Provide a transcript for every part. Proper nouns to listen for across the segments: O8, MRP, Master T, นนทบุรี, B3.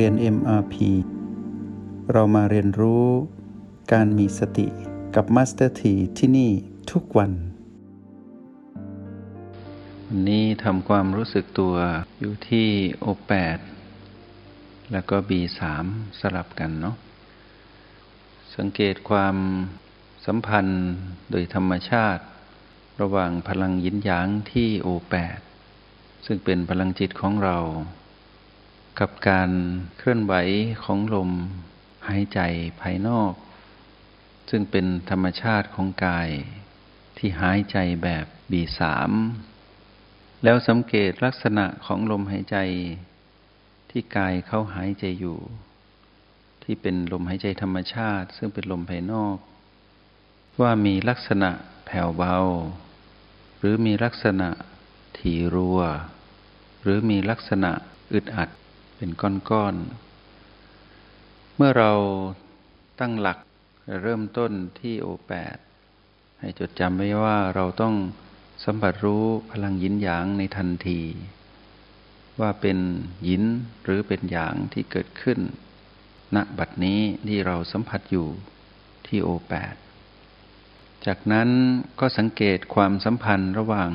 เรียน MRP เรามาเรียนรู้การมีสติกับ Master T ที่นี่ทุกวันนี้ทำความรู้สึกตัวอยู่ที่ O8 แล้วก็ B3 สลับกันเนาะสังเกตความสัมพันธ์โดยธรรมชาติระหว่างพลังยินหยางที่ O8 ซึ่งเป็นพลังจิตของเรากับการเคลื่อนไหวของลมหายใจภายนอกซึ่งเป็นธรรมชาติของกายที่หายใจแบบ B3 แล้วสังเกตลักษณะของลมหายใจที่กายเขาหายใจอยู่ที่เป็นลมหายใจธรรมชาติซึ่งเป็นลมภายนอกว่ามีลักษณะแผ่วเบาหรือมีลักษณะถี่รัวหรือมีลักษณะอึดอัดเป็นก้อนๆเมื่อเราตั้งหลักเริ่มต้นที่โอแปดให้จดจำไว้ว่าเราต้องสัมผัสรู้พลังยินหยางในทันทีว่าเป็นยินหรือเป็นหยางที่เกิดขึ้นณบัดนี้ที่เราสัมผัสอยู่ที่โอแปดจากนั้นก็สังเกตความสัมพันธ์ระหว่าง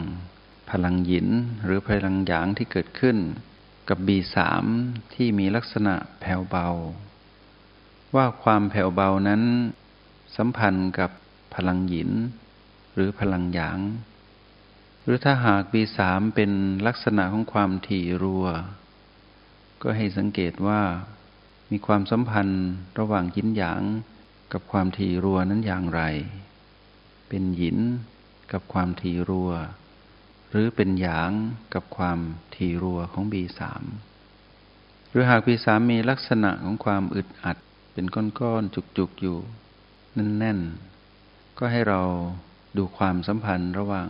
พลังหยินหรือพลังหยางที่เกิดขึ้นกับ B3 ที่มีลักษณะแผ่วเบาว่าความแผ่วเบานั้นสัมพันธ์กับพลังหยินหรือพลังหยางหรือถ้าหาก B3 เป็นลักษณะของความถี่รัวก็ให้สังเกตว่ามีความสัมพันธ์ระหว่างหยินหยางกับความถี่รัวนั้นอย่างไรเป็นหยินกับความถี่รัวหรือเป็นหยางกับความถี่รัวของ B3 หรือหาก B3 มีลักษณะของความอึดอัดเป็นก้อนๆจุกๆอยู่แน่นๆก็ให้เราดูความสัมพันธ์ระหว่าง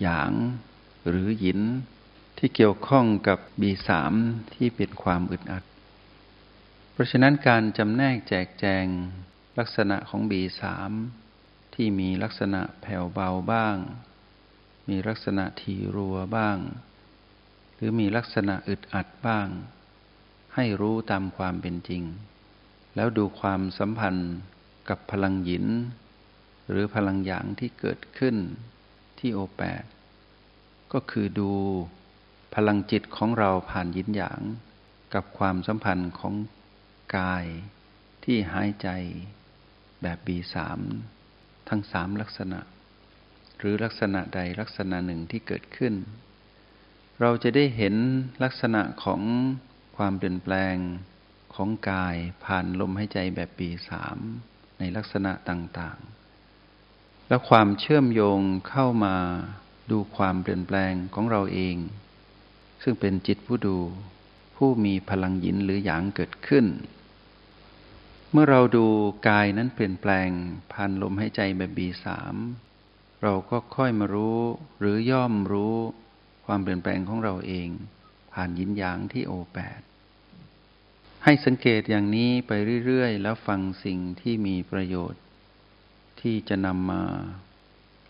หยางหรือหยินที่เกี่ยวข้องกับ B3 ที่เป็นความอึดอัดเพราะฉะนั้นการจำแนกแจกแจงลักษณะของ B3 ที่มีลักษณะแผ่วเบาบ้างมีลักษณะถี่รัวบ้างหรือมีลักษณะอึดอัดบ้างให้รู้ตามความเป็นจริงแล้วดูความสัมพันธ์กับพลังหยินหรือพลังหยางที่เกิดขึ้นที่โอแปดก็คือดูพลังจิตของเราผ่านหยินหยางกับความสัมพันธ์ของกายที่หายใจแบบ B3 ทั้ง3ลักษณะหรือลักษณะใดลักษณะหนึ่งที่เกิดขึ้นเราจะได้เห็นลักษณะของความเปลี่ยนแปลงของกายผ่านลมหายใจแบบ B3 ในลักษณะต่างๆและความเชื่อมโยงเข้ามาดูความเปลี่ยนแปลงของเราเองซึ่งเป็นจิตผู้ดูผู้มีพลังหยินหรือหยางเกิดขึ้นเมื่อเราดูกายนั้นเปลี่ยนแปลงผ่านลมหายใจแบบ B3 เราก็ค่อยมารู้หรือย่อมรู้ความเปลี่ยนแปลงของเราเองผ่านยินหยางที่ O8 ให้สังเกตอย่างนี้ไปเรื่อยๆแล้วฟังสิ่งที่มีประโยชน์ที่จะนำมา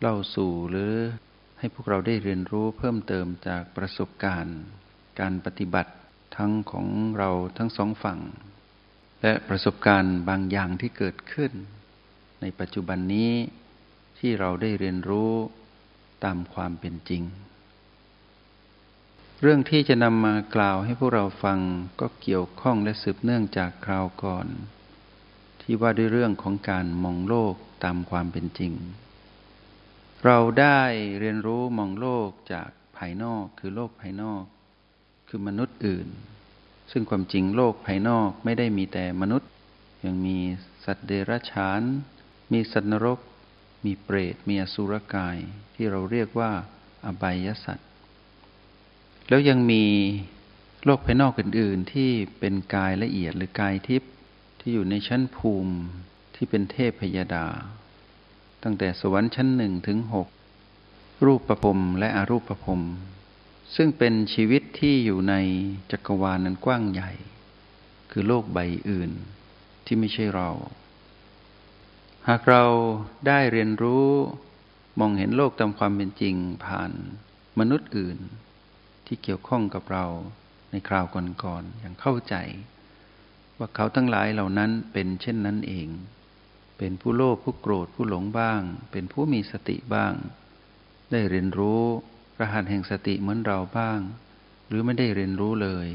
เล่าสู่หรือให้พวกเราได้เรียนรู้เพิ่มเติมจากประสบการณ์การปฏิบัติทั้งของเราทั้งสองฝั่งและประสบการณ์บางอย่างที่เกิดขึ้นในปัจจุบันนี้ที่เราได้เรียนรู้ตามความเป็นจริงเรื่องที่จะนำมากล่าวให้พวกเราฟังก็เกี่ยวข้องและสืบเนื่องจากคราวก่อนที่ว่าด้วยเรื่องของการมองโลกตามความเป็นจริงเราได้เรียนรู้มองโลกจากภายนอกคือโลกภายนอกคือมนุษย์อื่นซึ่งความจริงโลกภายนอกไม่ได้มีแต่มนุษย์ยังมีสัตว์เดรัจฉานมีสัตว์นรกมีเปรตมีอสุรกายที่เราเรียกว่าอบายสัตว์แล้วยังมีโลกภายนอกอื่นๆที่เป็นกายละเอียดหรือกายทิพย์ที่อยู่ในชั้นภูมิที่เป็นเทพพยดาตั้งแต่สวรรค์ชั้น1ถึง6รูปภพและอรูปภพซึ่งเป็นชีวิตที่อยู่ในจักรวาลนั้นกว้างใหญ่คือโลกใบอื่นที่ไม่ใช่เราหากเราได้เรียนรู้มองเห็นโลกตามความเป็นจริงผ่านมนุษย์อื่นที่เกี่ยวข้องกับเราในคราวก่อนๆอย่างเข้าใจ ว่าเขาทั้งหลายเหล่านั้นเป็นเช่นนั้นเองเป็นผู้โลภผู้โกรธผู้หลงบ้างเป็นผู้มีสติบ้างได้เรียนรู้รหัสแห่งสติเหมือนเราบ้างหรือไม่ได้เรียนรู้เลย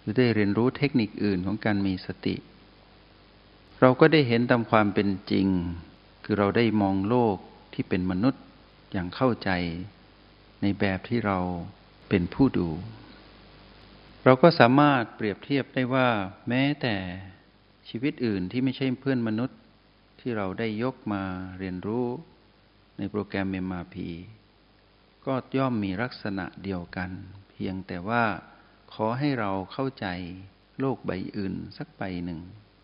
หรือได้เรียนรู้เทคนิคอื่นของการมีสติเราก็ได้เห็นตามความเป็นจริงคือเราได้มองโลกที่เป็นมนุษย์อย่างเข้าใจในแบบที่เราเป็นผู้ดูเราก็สามารถเปรียบเทียบได้ว่าแม้แต่ชีวิตอื่นที่ไม่ใช่เพื่อนมนุษย์ที่เราได้ยกมาเรียนรู้ในโปรแกรม MRP ก็ย่อมมีลักษณะเดียวกันเพียงแต่ว่าขอให้เราเข้าใจโลกใบอื่นสักใบหนึ่ง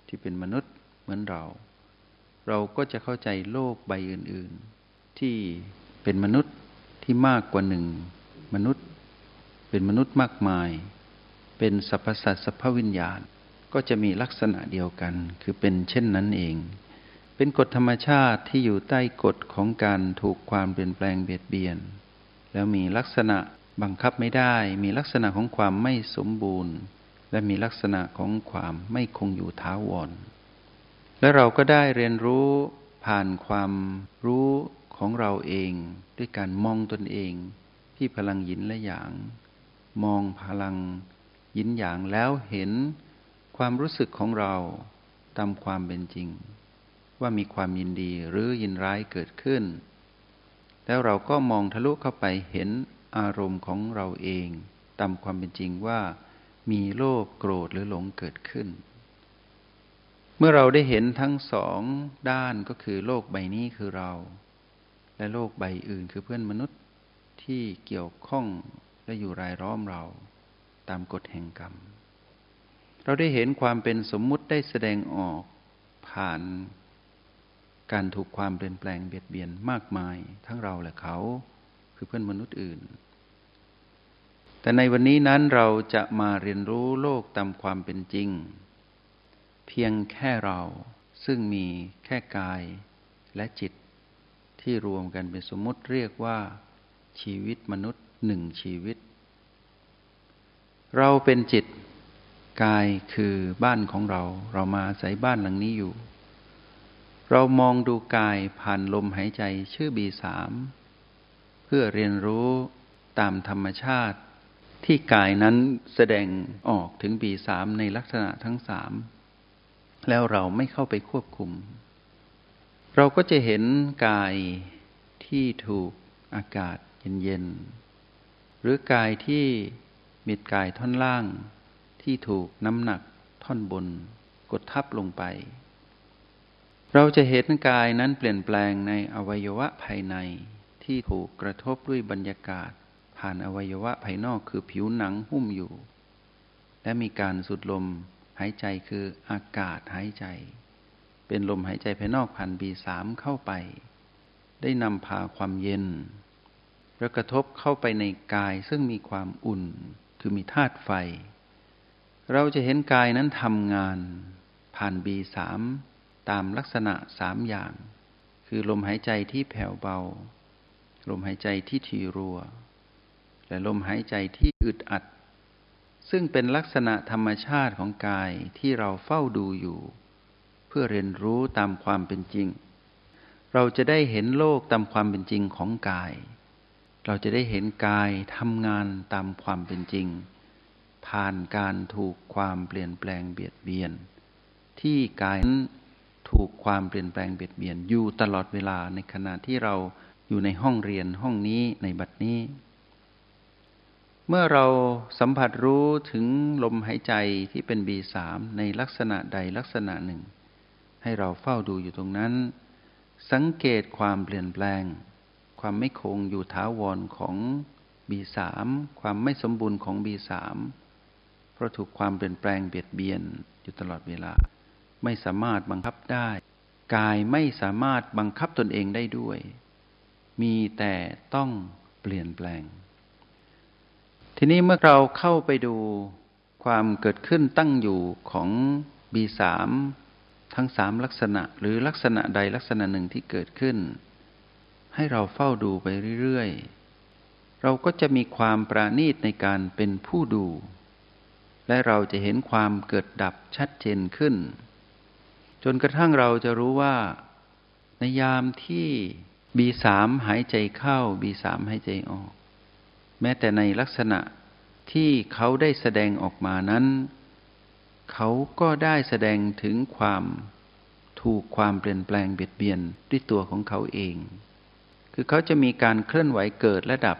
ที่เป็นมนุษย์เหมือนเราก็จะเข้าใจโลกใบอื่นๆที่เป็นมนุษย์ที่มากกว่าหนึ่งมนุษย์เป็นมนุษย์มากมายเป็นสรรพสัตว์สรรพวิญญาณก็จะมีลักษณะเดียวกันคือเป็นเช่นนั้นเองเป็นกฎธรรมชาติที่อยู่ใต้กฎของการถูกความเปลี่ยนแปลงเบียดเบียนแล้วมีลักษณะบังคับไม่ได้มีลักษณะของความไม่สมบูรณ์และมีลักษณะของความไม่คงอยู่ถาวรและเราก็ได้เรียนรู้ผ่านความรู้ของเราเองด้วยการมองตนเองที่พลังหยินและหยางมองพลังหยินหยางแล้วเห็นความรู้สึกของเราตามความเป็นจริงว่ามีความยินดีหรือยินร้ายเกิดขึ้นแล้วเราก็มองทะลุเข้าไปเห็นอารมณ์ของเราเองตามความเป็นจริงว่ามีโลภโกรธหรือหลงเกิดขึ้นเมื่อเราได้เห็นทั้งสองด้านก็คือโลกใบนี้คือเราและโลกใบอื่นคือเพื่อนมนุษย์ที่เกี่ยวข้องและอยู่รายล้อมเราตามกฎแห่งกรรมเราได้เห็นความเป็นสมมุติได้แสดงออกผ่านการถูกความเปลี่ยนแปลงเบียดเบียนมากมายทั้งเราและเขาคือเพื่อนมนุษย์อื่นแต่ในวันนี้นั้นเราจะมาเรียนรู้โลกตามความเป็นจริงเพียงแค่เราซึ่งมีแค่กายและจิตที่รวมกันเป็นสมมติเรียกว่าชีวิตมนุษย์หนึ่งชีวิตเราเป็นจิตกายคือบ้านของเราเรามาอาศัยบ้านหลังนี้อยู่เรามองดูกายผ่านลมหายใจชื่อ B3 เพื่อเรียนรู้ตามธรรมชาติที่กายนั้นแสดงออกถึง B3 ในลักษณะทั้ง3แล้วเราไม่เข้าไปควบคุมเราก็จะเห็นกายที่ถูกอากาศเย็นๆหรือกายที่มีกายท่อนล่างที่ถูกน้ำหนักท่อนบนกดทับลงไปเราจะเห็นกายนั้นเปลี่ยนแปลงในอวัยวะภายในที่ถูกกระทบด้วยบรรยากาศผ่านอวัยวะภายนอกคือผิวหนังหุ้มอยู่และมีการสูดลมหายใจคืออากาศหายใจเป็นลมหายใจภายนอกผ่าน B3 เข้าไปได้นำพาความเย็นและกระทบเข้าไปในกายซึ่งมีความอุ่นคือมีธาตุไฟเราจะเห็นกายนั้นทำงานผ่าน B3 ตามลักษณะ3อย่างคือลมหายใจที่แผ่วเบาลมหายใจที่ถี่รัวและลมหายใจที่อึดอัดซึ่งเป็นลักษณะธรรมชาติของกายที่เราเฝ้าดูอยู่เพื่อเรียนรู้ตามความเป็นจริงเราจะได้เห็นโลกตามความเป็นจริงของกายเราจะได้เห็นกายทำงานตามความเป็นจริงผ่านการถูกความเปลี่ยนแปลงเบียดเบียนที่กายนั้นถูกความเปลี่ยนแปลงเบียดเบียนอยู่ตลอดเวลาในขณะที่เราอยู่ในห้องเรียนห้องนี้ในบัดนี้เมื่อเราสัมผัสรู้ถึงลมหายใจที่เป็น B3 ในลักษณะใดลักษณะหนึ่งให้เราเฝ้าดูอยู่ตรงนั้นสังเกตความเปลี่ยนแปลงความไม่คงอยู่ถาวรของ B3 ความไม่สมบูรณ์ของ B3 เพราะถูกความเปลี่ยนแปลงเบียดเบียนอยู่ตลอดเวลาไม่สามารถบังคับได้กายไม่สามารถบังคับตนเองได้ด้วยมีแต่ต้องเปลี่ยนแปลงทีนี้เมื่อเราเข้าไปดูความเกิดขึ้นตั้งอยู่ของ B3 ทั้ง3ลักษณะหรือลักษณะใดลักษณะหนึ่งที่เกิดขึ้นให้เราเฝ้าดูไปเรื่อยๆเราก็จะมีความประณีตในการเป็นผู้ดู และเราจะเห็นความเกิดดับชัดเจนขึ้นจนกระทั่งเราจะรู้ว่าในยามที่ B3 หายใจเข้า B3 หายใจออกแม้แต่ในลักษณะที่เขาได้แสดงออกมานั้นเขาก็ได้แสดงถึงความถูกความเปลี่ยนแปลงเบียดเบียนด้วยตัวของเขาเองคือเขาจะมีการเคลื่อนไหวเกิดและดับ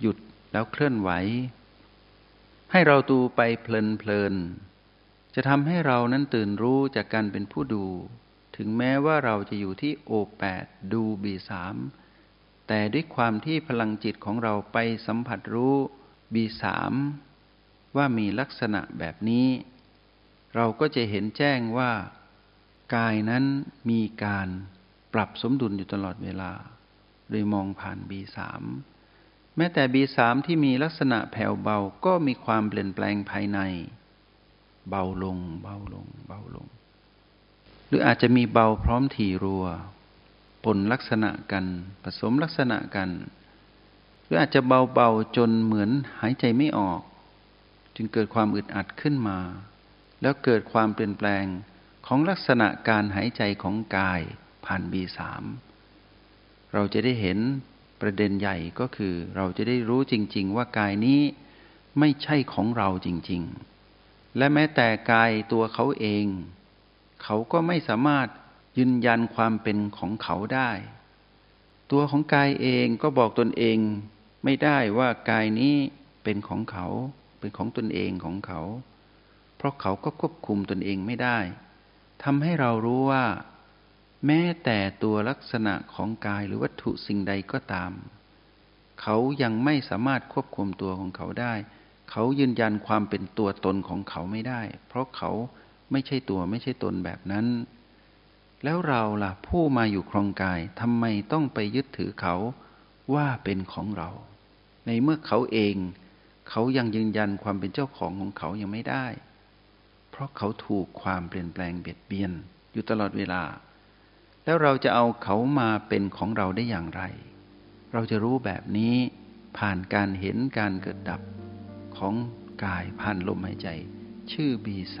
หยุดแล้วเคลื่อนไหวให้เราดูไปเพลินๆจะทำให้เรานั้นตื่นรู้จากการเป็นผู้ดูถึงแม้ว่าเราจะอยู่ที่ O8 ดู B3 แต่ด้วยความที่พลังจิตของเราไปสัมผัสรู้ B3 ว่ามีลักษณะแบบนี้เราก็จะเห็นแจ้งว่ากายนั้นมีการปรับสมดุลอยู่ตลอดเวลาโดยมองผ่าน B3 แม้แต่ B3 ที่มีลักษณะแผ่วเบาก็มีความเปลี่ยนแปลงภายในเบาลงเบาลงเบาลงหรืออาจจะมีเบาพร้อมถี่รัวปนลักษณะกันผสมลักษณะกันหรืออาจจะเบาๆจนเหมือนหายใจไม่ออกจึงเกิดความอึดอัดขึ้นมาแล้วเกิดความเปลี่ยนแปลงของลักษณะการหายใจของกายผ่าน B3 เราจะได้เห็นประเด็นใหญ่ก็คือเราจะได้รู้จริงๆว่ากายนี้ไม่ใช่ของเราจริงๆและแม้แต่กายตัวเขาเองเขาก็ไม่สามารถยืนยันความเป็นของเขาได้ตัวของกายเองก็บอกตนเองไม่ได้ว่ากายนี้เป็นของเขาเป็นของตนเองของเขาเพราะเขาก็ควบคุมตนเองไม่ได้ทำให้เรารู้ว่าแม้แต่ตัวลักษณะของกายหรือวัตถุสิ่งใดก็ตามเขายังไม่สามารถควบคุมตัวของเขาได้เขายืนยันความเป็นตัวตนของเขาไม่ได้เพราะเขาไม่ใช่ตัวไม่ใช่ตนแบบนั้นแล้วเราล่ะผู้มาอยู่ครองกายทำไมต้องไปยึดถือเขาว่าเป็นของเราในเมื่อเขาเองเขายังยืนยันความเป็นเจ้าของของเขายังไม่ได้เพราะเขาถูกความเปลี่ยนแปลงเบียดเบียนอยู่ตลอดเวลาแล้วเราจะเอาเขามาเป็นของเราได้อย่างไรเราจะรู้แบบนี้ผ่านการเห็นการเกิดดับของกายผ่านลมหายใจชื่อ B3